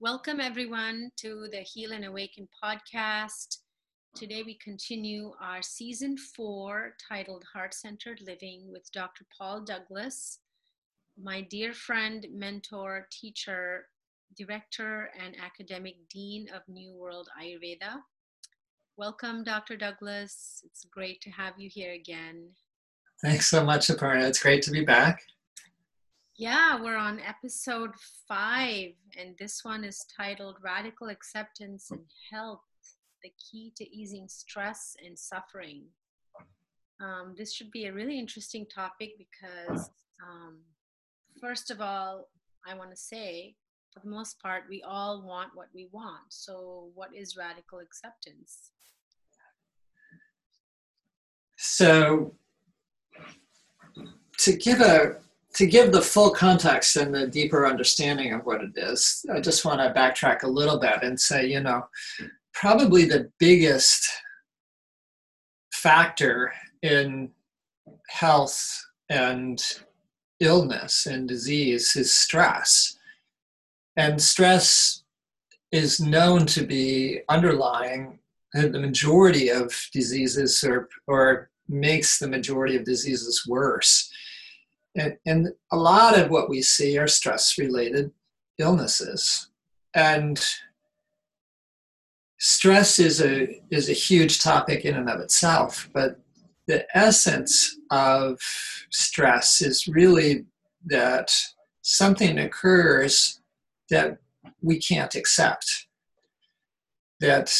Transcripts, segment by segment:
Welcome everyone to the Heal and Awaken podcast. Today we continue our season 4 titled Heart-Centered Living with Dr. Paul Douglas, my dear friend, mentor, teacher, director, and academic dean of New World Ayurveda. Welcome, Dr. Douglas. It's great to have you here again. Thanks so much, Aparna. It's great to be back. Yeah, we're on episode 5, and this one is titled Radical Acceptance and Health, the Key to Easing Stress and Suffering. This should be a really interesting topic because, first of all, I want to say, for the most part, we all want what we want. So what is radical acceptance? So to give the full context and the deeper understanding of what it is, I just want to backtrack a little bit and say, you know, probably the biggest factor in health and illness and disease is stress. And stress is known to be underlying the majority of diseases or makes the majority of diseases worse. And a lot of what we see are stress-related illnesses. And stress is a huge topic in and of itself, but the essence of stress is really that something occurs that we can't accept, that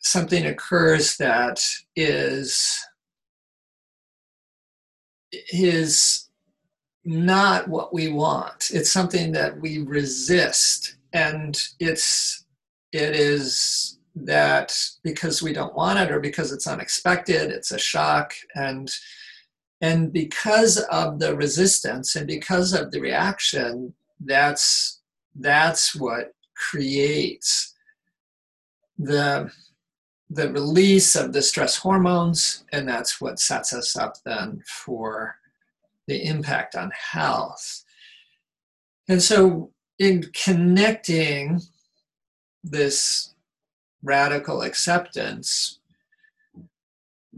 something occurs that is not what we want. It's something that we resist, and it is that because we don't want it or because it's unexpected, it's a shock, and because of the resistance and because of the reaction, that's what creates the release of the stress hormones, and that's what sets us up then for the impact on health. And so in connecting this radical acceptance, I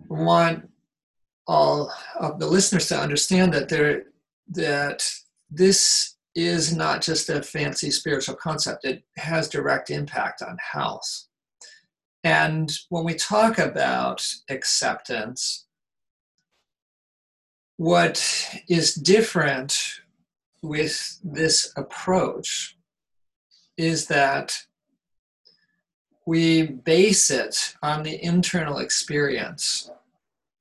want all of the listeners to understand that this is not just a fancy spiritual concept. It has direct impact on health. And when we talk about acceptance, what is different with this approach is that we base it on the internal experience,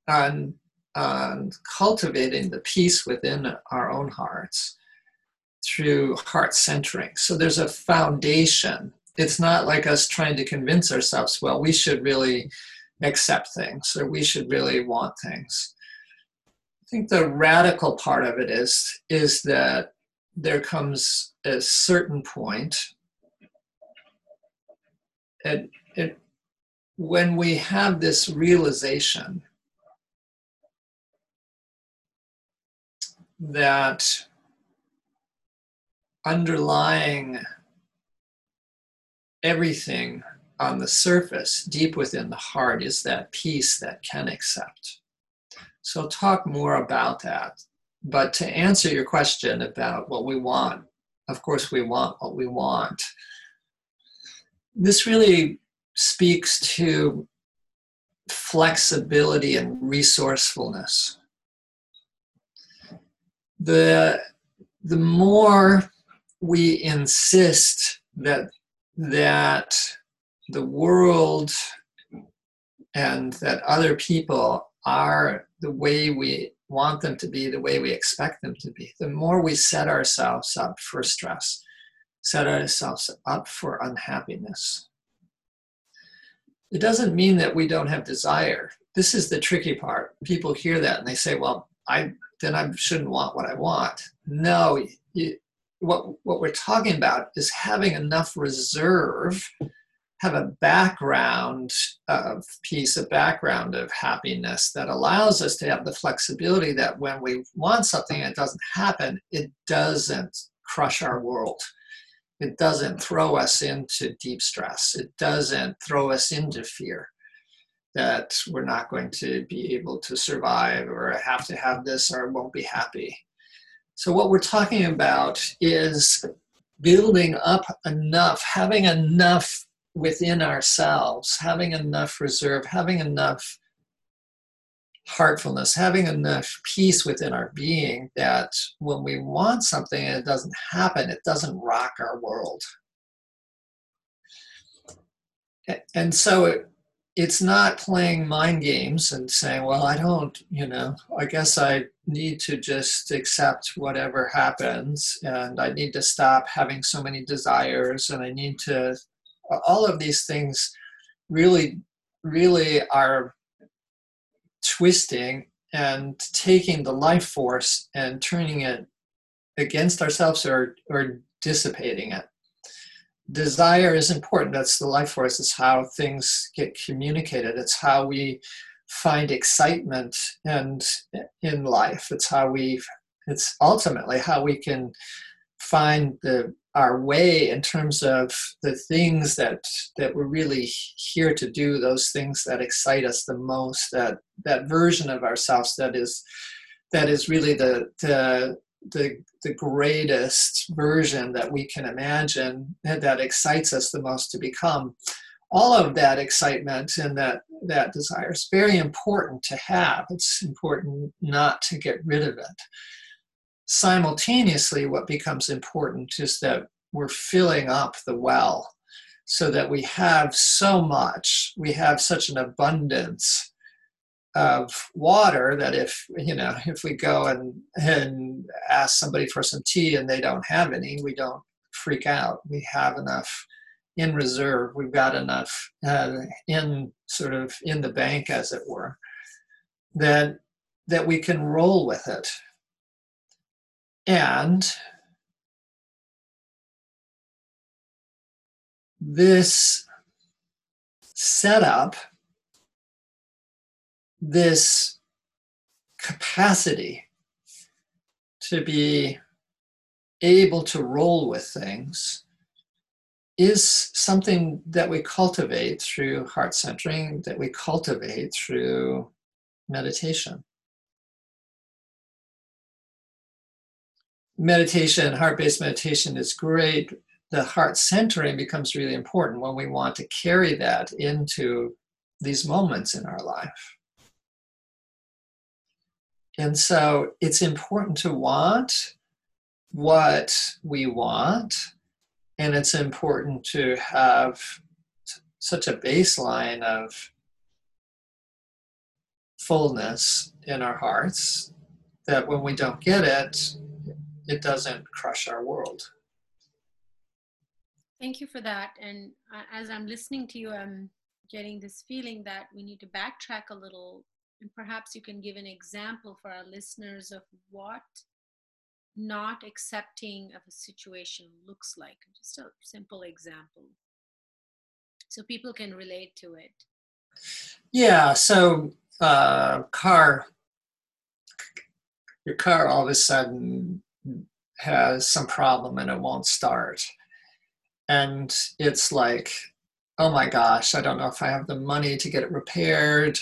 on cultivating the peace within our own hearts through heart centering. So there's a foundation. It's not like us trying to convince ourselves, well, we should really accept things or we should really want things. I think the radical part of it is that there comes a certain point and when we have this realization that underlying everything on the surface, deep within the heart, is that peace that can accept. So talk more about that. But to answer your question about what we want, of course we want what we want. This really speaks to flexibility and resourcefulness. The more we insist that the world and that other people are the way we want them to be, the way we expect them to be, the more we set ourselves up for stress, set ourselves up for unhappiness. It doesn't mean that we don't have desire. This is the tricky part. People hear that and they say, well, I shouldn't want what I want. No, what we're talking about is having enough reserve, have a background of peace, a background of happiness that allows us to have the flexibility that when we want something and it doesn't happen, it doesn't crush our world. It doesn't throw us into deep stress. It doesn't throw us into fear that we're not going to be able to survive or have to have this or won't be happy. So what we're talking about is building up enough, having enough within ourselves, having enough reserve, having enough heartfulness, having enough peace within our being that when we want something and it doesn't happen, it doesn't rock our world. And so it's not playing mind games and saying, well, I don't, you know, I guess I need to just accept whatever happens, and I need to stop having so many desires, and I need to, all of these things really, really are twisting and taking the life force and turning it against ourselves or dissipating it. Desire is important. That's the life force. It's how things get communicated. It's how we find excitement and in life. It's ultimately how we can find our way in terms of the things that we're really here to do, those things that excite us the most, that version of ourselves that is really the greatest version that we can imagine, that excites us the most to become. All of that excitement and that desire is very important to have. It's important not to get rid of it. Simultaneously, what becomes important is that we're filling up the well so that we have so much, we have such an abundance of water that if we go and ask somebody for some tea and they don't have any, we don't freak out. We have enough in reserve. We've got enough in the bank, as it were, that we can roll with it. And this setup, this capacity to be able to roll with things is something that we cultivate through heart centering, that we cultivate through meditation. Meditation, heart-based meditation is great. The heart centering becomes really important when we want to carry that into these moments in our life. And so it's important to want what we want, and it's important to have such a baseline of fullness in our hearts that when we don't get it, it doesn't crush our world. Thank you for that. And as I'm listening to you, I'm getting this feeling that we need to backtrack a little, and perhaps you can give an example for our listeners of what not accepting of a situation looks like. Just a simple example, so people can relate to it. Yeah. So your car all of a sudden has some problem and it won't start. And it's like, oh my gosh, I don't know if I have the money to get it repaired.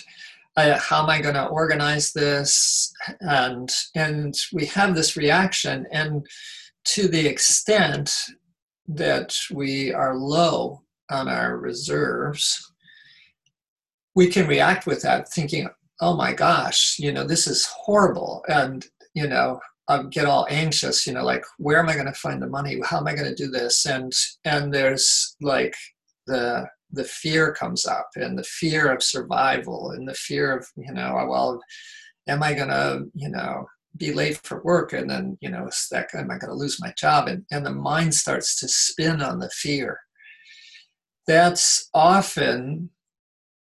How am I going to organize this? And we have this reaction, and to the extent that we are low on our reserves, we can react with that thinking, oh my gosh, this is horrible. And, I get all anxious, like, where am I going to find the money? How am I going to do this? And there's like the fear comes up, and the fear of survival, and the fear of, well, am I going to, be late for work? And then, am I going to lose my job? And the mind starts to spin on the fear. That's often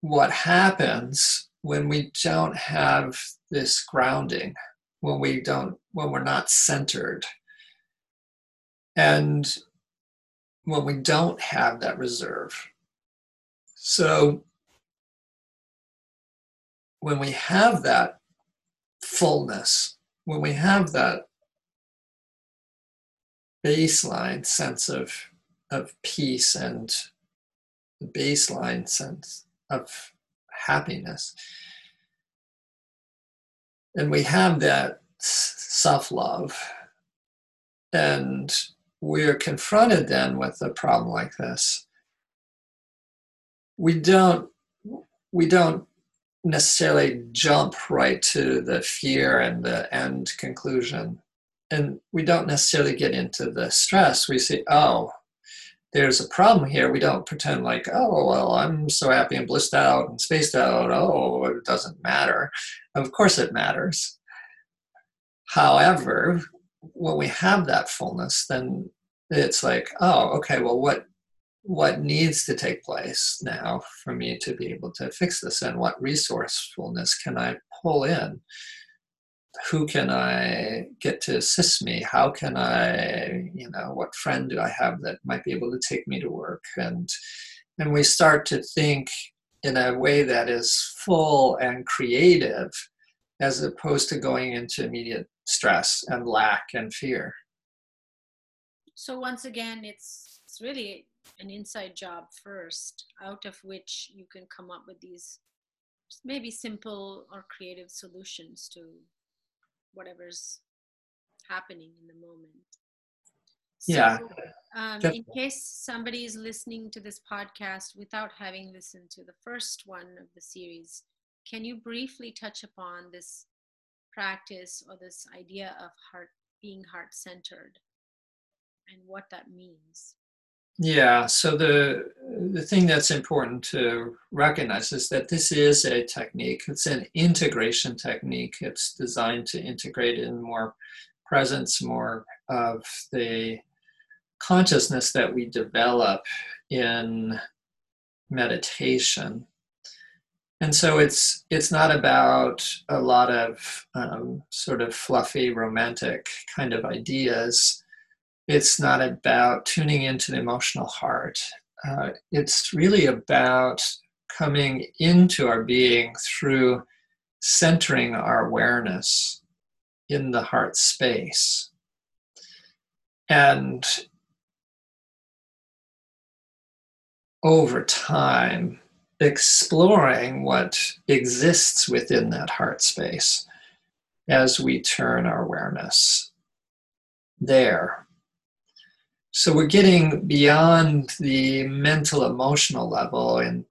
what happens when we don't have this grounding, when we're not centered, and when we don't have that reserve. So when we have that fullness, when we have that baseline sense of of peace and the baseline sense of happiness. And we have that self-love, and we're confronted then with a problem like this. We don't necessarily jump right to the fear and the end conclusion. And we don't necessarily get into the stress. We say, oh, there's a problem here. We don't pretend like, oh, well, I'm so happy and blissed out and spaced out. Oh, it doesn't matter. Of course it matters. However, when we have that fullness, then it's like, oh, okay, well, what needs to take place now for me to be able to fix this? And what resourcefulness can I pull in? Who can I get to assist me? How can I, what friend do I have that might be able to take me to work? And we start to think in a way that is full and creative, as opposed to going into immediate stress and lack and fear. So once again, it's really an inside job first, out of which you can come up with these maybe simple or creative solutions to whatever's happening in the moment. So, yeah. In case somebody is listening to this podcast without having listened to the first one of the series, can you briefly touch upon this practice or this idea of being heart-centered and what that means? Yeah, so the thing that's important to recognize is that this is a technique. It's an integration technique. It's designed to integrate in more presence, more of the consciousness that we develop in meditation. And so it's not about a lot of sort of fluffy, romantic kind of ideas. It's not about tuning into the emotional heart. It's really about coming into our being through centering our awareness in the heart space. And over time, exploring what exists within that heart space as we turn our awareness there. So we're getting beyond the mental, emotional level and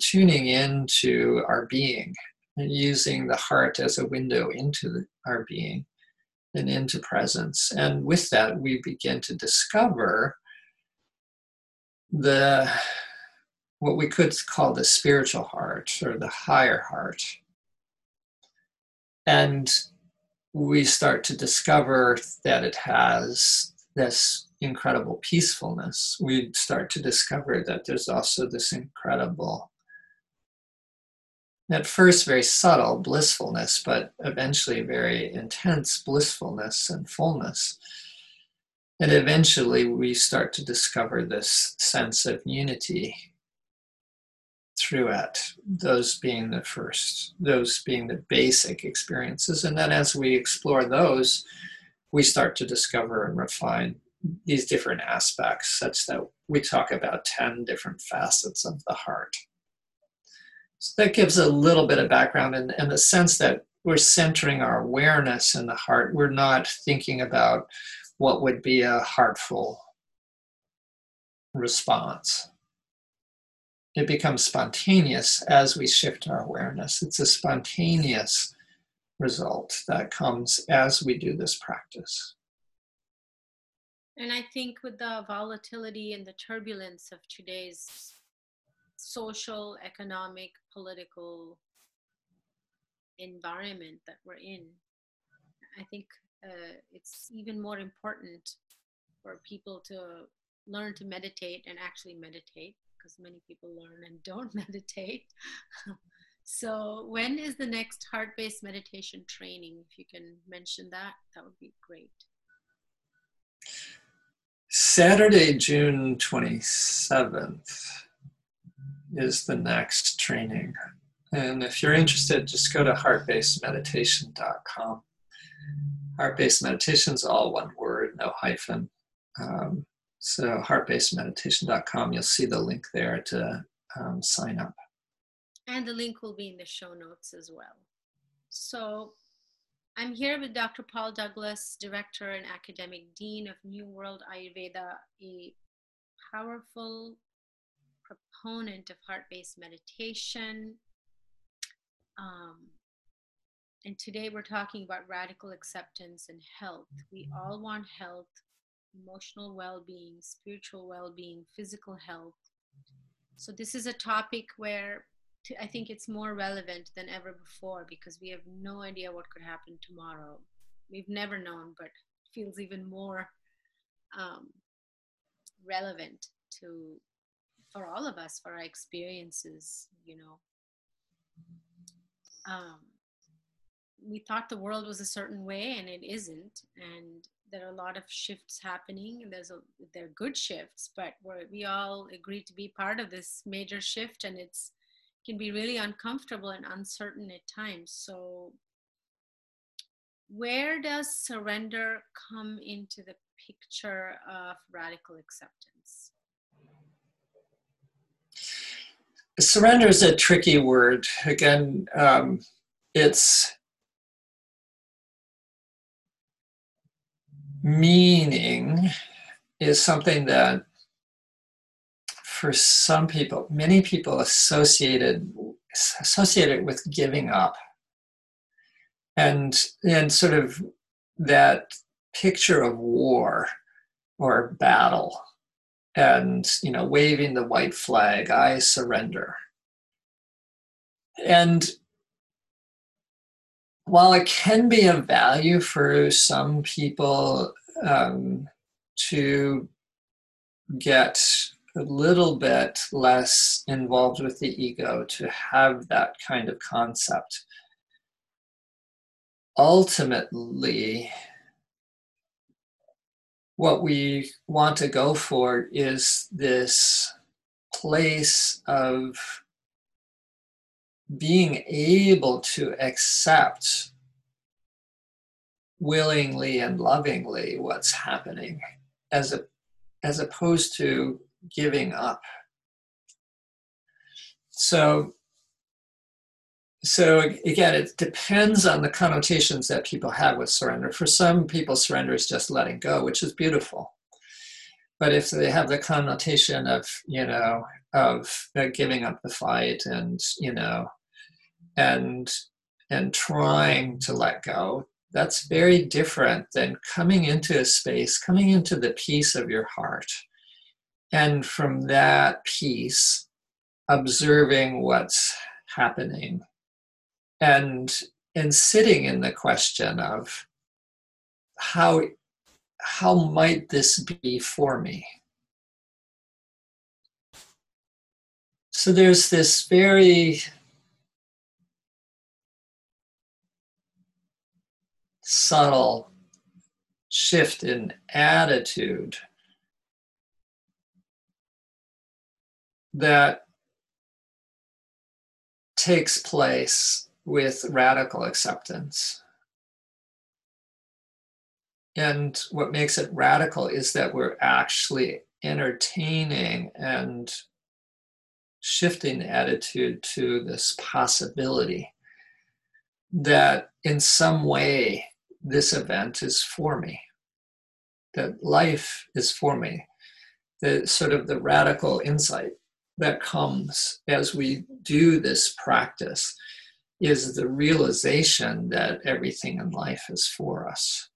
tuning into our being and using the heart as a window into our being and into presence. And with that, we begin to discover what we could call the spiritual heart or the higher heart. And we start to discover that it has this incredible peacefulness. We start to discover that there's also this incredible, at first very subtle blissfulness, but eventually very intense blissfulness and fullness. And eventually we start to discover this sense of unity through it, those being the basic experiences. And then as we explore those, we start to discover and refine these different aspects, such that we talk about 10 different facets of the heart. So that gives a little bit of background in the sense that we're centering our awareness in the heart. We're not thinking about what would be a heartful response. It becomes spontaneous as we shift our awareness. It's a spontaneous result that comes as we do this practice. And I think with the volatility and the turbulence of today's social, economic, political environment that we're in, I think it's even more important for people to learn to meditate and actually meditate, because many people learn and don't meditate. So when is the next heart-based meditation training? If you can mention that, that would be great. Saturday, June 27th is the next training. And if you're interested, just go to heartbasedmeditation.com. Heart-based meditation is all one word, no hyphen. So heartbasedmeditation.com, you'll see the link there to sign up. And the link will be in the show notes as well. So I'm here with Dr. Paul Douglas, Director and Academic Dean of New World Ayurveda, a powerful proponent of heart-based meditation. And today we're talking about radical acceptance and health. We all want health, emotional well-being, spiritual well-being, physical health. So this is a topic where I think it's more relevant than ever before, because we have no idea what could happen tomorrow. We've never known, but it feels even more relevant for all of us, for our experiences, you know. We thought the world was a certain way, and it isn't. And there are a lot of shifts happening, and there are good shifts, but we all agreed to be part of this major shift, and it can be really uncomfortable and uncertain at times. So where does surrender come into the picture of radical acceptance? Surrender is a tricky word. Again, it's meaning is something that for some people, many people associate it with giving up. And sort of that picture of war or battle and, you know, waving the white flag, I surrender. And while it can be of value for some people to get a little bit less involved with the ego, to have that kind of concept, ultimately, what we want to go for is this place of being able to accept willingly and lovingly what's happening, as opposed to giving up. So again, it depends on the connotations that people have with surrender. For some people, surrender is just letting go, which is beautiful. But if they have the connotation of, you know, of giving up the fight and, you know, and trying to let go, that's very different than coming into a space, coming into the peace of your heart. And from that peace, observing what's happening and sitting in the question of how might this be for me? So there's this very subtle shift in attitude that takes place with radical acceptance. And what makes it radical is that we're actually entertaining and shifting the attitude to this possibility that in some way this event is for me, that life is for me, the sort of the radical insight that comes as we do this practice is the realization that everything in life is for us.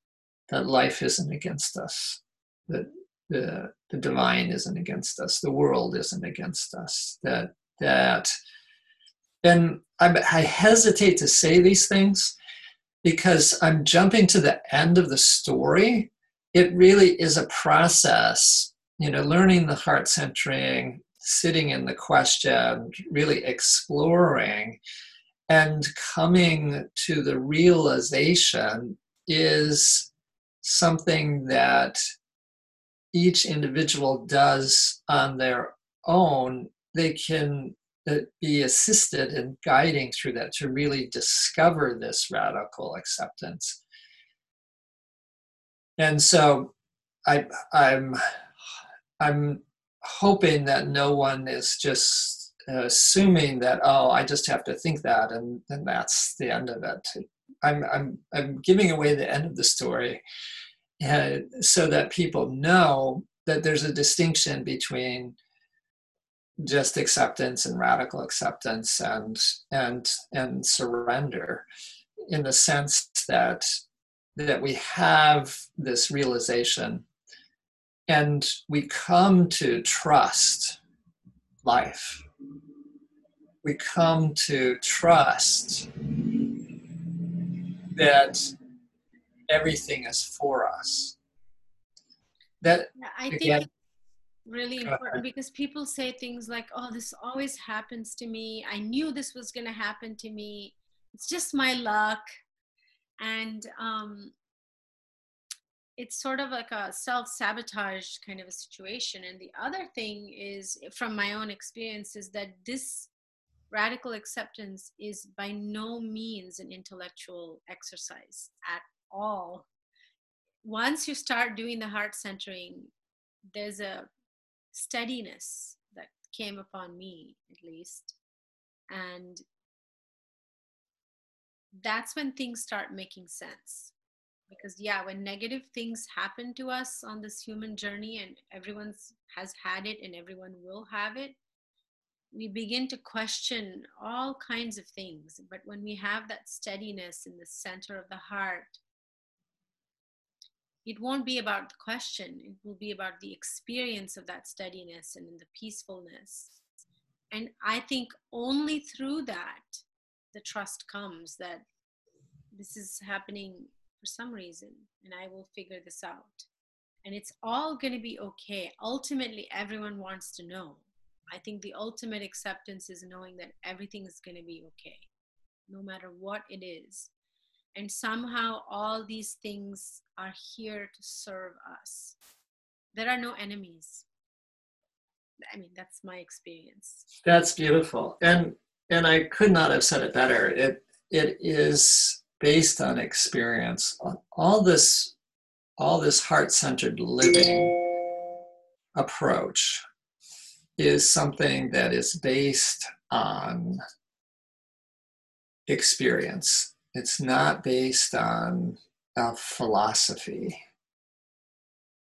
That life isn't against us, that the divine isn't against us, the world isn't against us. And I hesitate to say these things because I'm jumping to the end of the story. It really is a process, you know, learning the heart centering, sitting in the question, really exploring, and coming to the realization is something that each individual does on their own. They can be assisted in guiding through that to really discover this radical acceptance. And so I'm I'm hoping that no one is just assuming that, oh, I just have to think that, and that's the end of it. I'm giving away the end of the story so that people know that there's a distinction between just acceptance and radical acceptance and surrender, in the sense that we have this realization and we come to trust life. We come to trust that everything is for us. That I think it's really important, because people say things like, oh, this always happens to me. I knew this was going to happen to me. It's just my luck. And it's sort of like a self-sabotage kind of a situation. And the other thing is, from my own experience, is that this radical acceptance is by no means an intellectual exercise at all. Once you start doing the heart centering, there's a steadiness that came upon me, at least. And that's when things start making sense. Because yeah, when negative things happen to us on this human journey, and everyone has had it and everyone will have it, we begin to question all kinds of things. But when we have that steadiness in the center of the heart, it won't be about the question. It will be about the experience of that steadiness and the peacefulness. And I think only through that, the trust comes that this is happening for some reason, and I will figure this out. And it's all going to be okay. Ultimately, everyone wants to know. I think the ultimate acceptance is knowing that everything is going to be okay, no matter what it is. And somehow all these things are here to serve us. There are no enemies. I mean, that's my experience. That's beautiful. And I could not have said it better. It is based on experience. All this heart-centered living approach is something that is based on experience. It's not based on a philosophy.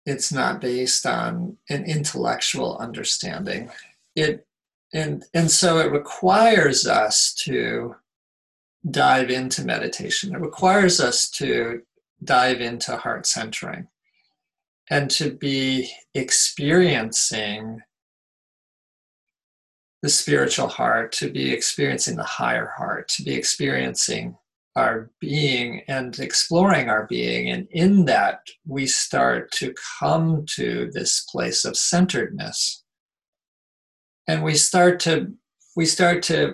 It's not based on an intellectual understanding. And so it requires us to dive into meditation. It requires us to dive into heart centering and to be experiencing the spiritual heart, to be experiencing the higher heart, to be experiencing our being and exploring our being. And in that, we start to come to this place of centeredness. And we start to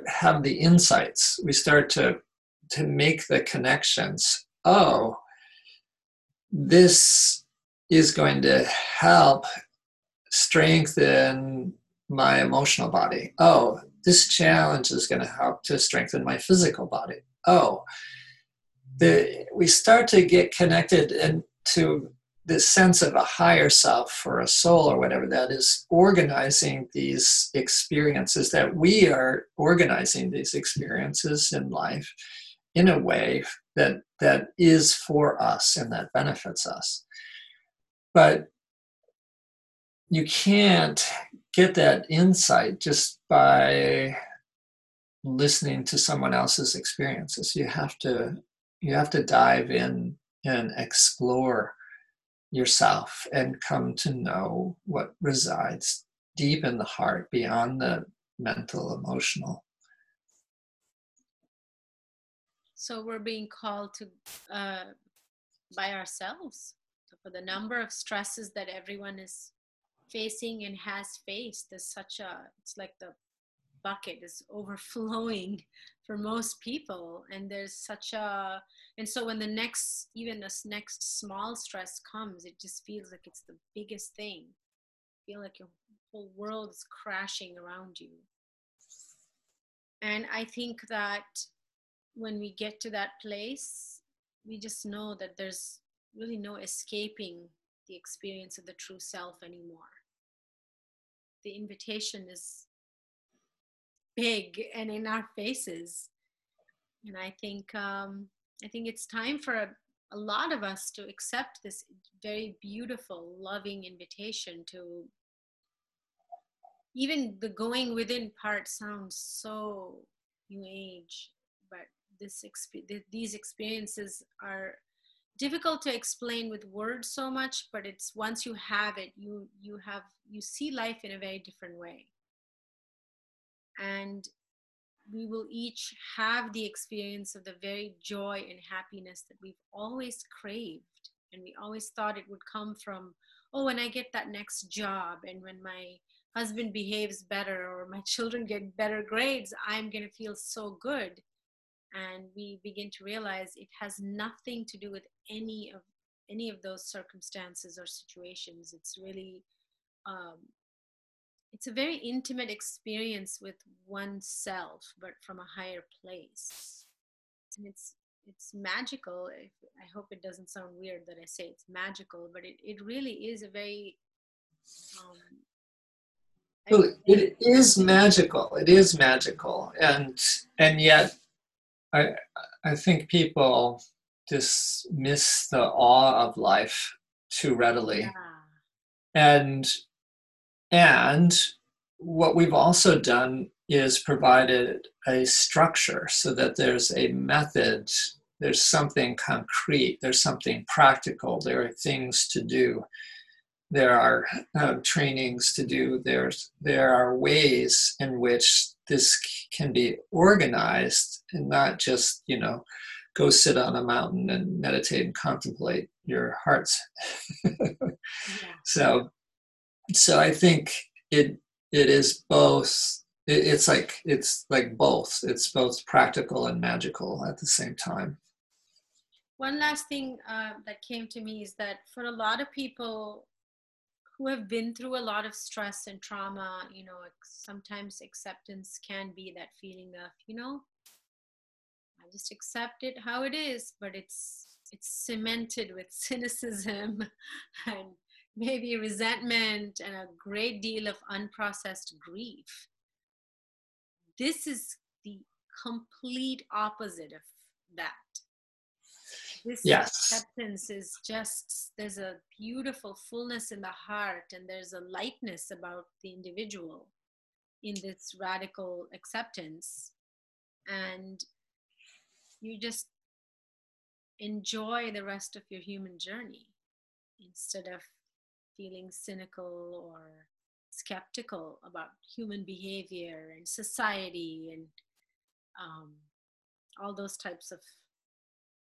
have the insights. We start to make the connections. Oh, this is going to help strengthen my emotional body. Oh, this challenge is going to help to strengthen my physical body. Oh, we start to get connected into this sense of a higher self or a soul or whatever that is organizing these experiences, that we are organizing these experiences in life in a way that is for us and that benefits us. But you can't get that insight just by listening to someone else's experiences. You have to dive in and explore yourself and come to know what resides deep in the heart beyond the mental, emotional. So we're being called to by ourselves. For the number of stresses that everyone is facing and has faced, it's like the bucket is overflowing for most people, and so when this next small stress comes, it just feels like it's the biggest thing. You feel like your whole world is crashing around you. And I think that when we get to that place, we just know that there's really no escaping the experience of the true self anymore. the invitation is big and in our faces. And I think it's time for a lot of us to accept this very beautiful, loving invitation to, even the going within part sounds so new age, but these experiences are difficult to explain with words so much, but it's once you have it, you see life in a very different way. And we will each have the experience of the very joy and happiness that we've always craved. And we always thought it would come from, oh, when I get that next job, and when my husband behaves better, or my children get better grades, I'm going to feel so good. And we begin to realize it has nothing to do with any of those circumstances or situations. It's really, it's a very intimate experience with oneself, but from a higher place. And it's magical. I hope it doesn't sound weird that I say it's magical, but it really is a very... it is magical. It is magical. And yet, I think people dismiss the awe of life too readily. Yeah. And what we've also done is provided a structure so that there's a method, there's something concrete, there's something practical, there are things to do, there are trainings to do, there are ways in which this can be organized, and not just, go sit on a mountain and meditate and contemplate your hearts. Yeah. So I think it is both. It's like both. It's both practical and magical at the same time. One last thing that came to me is that for a lot of people who have been through a lot of stress and trauma, sometimes acceptance can be that feeling of, I just accept it how it is, but it's cemented with cynicism and maybe resentment and a great deal of unprocessed grief. This is the complete opposite of that. This acceptance is just, there's a beautiful fullness in the heart, and there's a lightness about the individual in this radical acceptance. And you just enjoy the rest of your human journey instead of feeling cynical or skeptical about human behavior and society and all those types of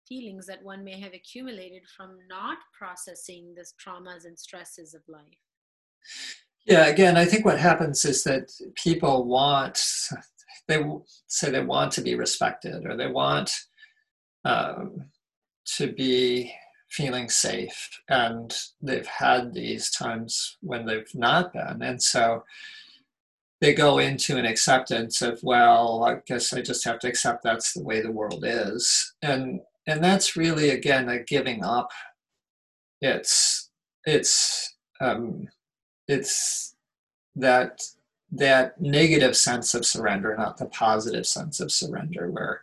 feelings that one may have accumulated from not processing the traumas and stresses of life. Yeah, again, I think what happens is that people they want to be respected, or they want to be feeling safe, and they've had these times when they've not been, and so they go into an acceptance of, well, I guess I just have to accept that's the way the world is, and that's really, again, a giving up. It's that negative sense of surrender, not the positive sense of surrender, where,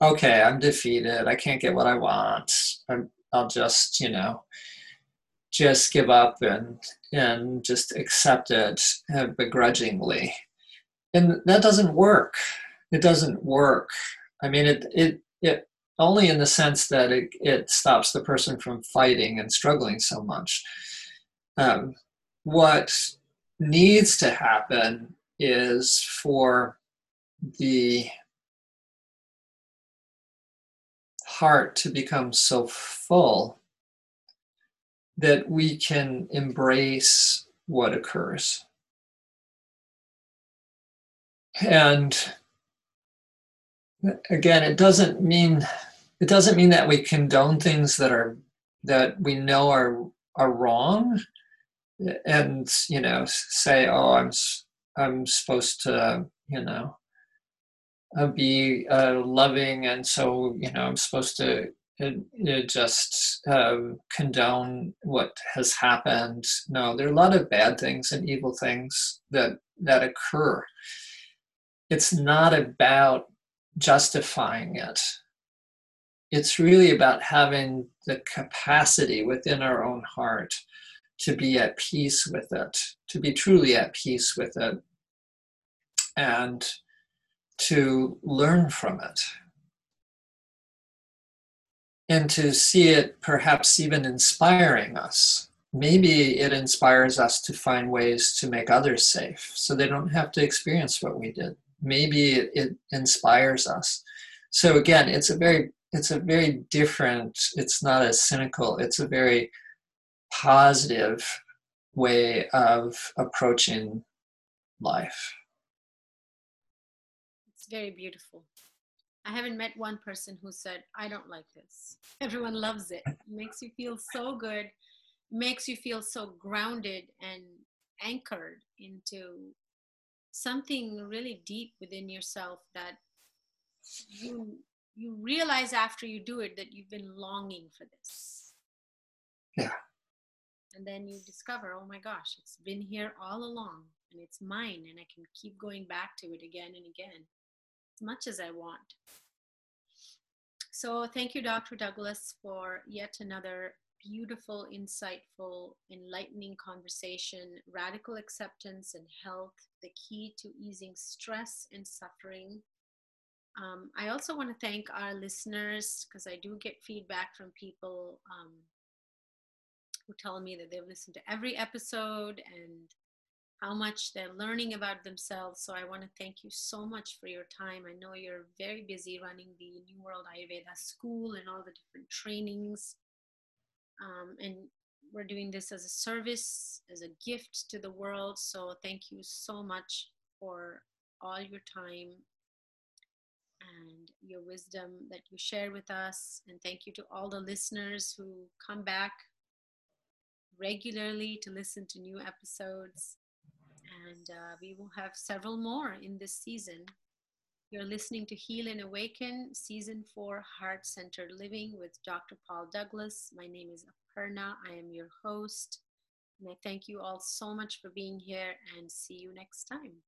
okay, I'm defeated, I can't get what I want, I'll just, just give up and just accept it begrudgingly. And that doesn't work. It doesn't work. I mean, it only in the sense that it stops the person from fighting and struggling so much. What needs to happen is for the heart to become so full that we can embrace what occurs. And again, it doesn't mean that we condone things that we know are wrong, and say, oh, I'm supposed to be loving, and so I'm supposed to just condone what has happened. No, there are a lot of bad things and evil things that occur. It's not about justifying it. It's really about having the capacity within our own heart to be at peace with it, to be truly at peace with it, and to learn from it. And to see it perhaps even inspiring us. Maybe it inspires us to find ways to make others safe so they don't have to experience what we did. Maybe it inspires us. So again, it's a very different, it's not as cynical, it's a very positive way of approaching life. It's very beautiful. I haven't met one person who said, I don't like this. Everyone loves it. It makes you feel so good. It makes you feel so grounded and anchored into something really deep within yourself that you realize after you do it that you've been longing for this. Yeah. And then you discover, oh my gosh, it's been here all along and it's mine and I can keep going back to it again and again. Much as I want. So thank you, Dr. Douglas, for yet another beautiful, insightful, enlightening conversation. Radical acceptance and health, the key to easing stress and suffering. I also want to thank our listeners, because I do get feedback from people who tell me that they've listened to every episode and how much they're learning about themselves. So I want to thank you so much for your time. I know you're very busy running the New World Ayurveda School and all the different trainings. And we're doing this as a service, as a gift to the world. So thank you so much for all your time and your wisdom that you share with us. And thank you to all the listeners who come back regularly to listen to new episodes. And we will have several more in this season. You're listening to Heal and Awaken, Season 4, Heart-Centered Living with Dr. Paul Douglas. My name is Aparna. I am your host. And I thank you all so much for being here and see you next time.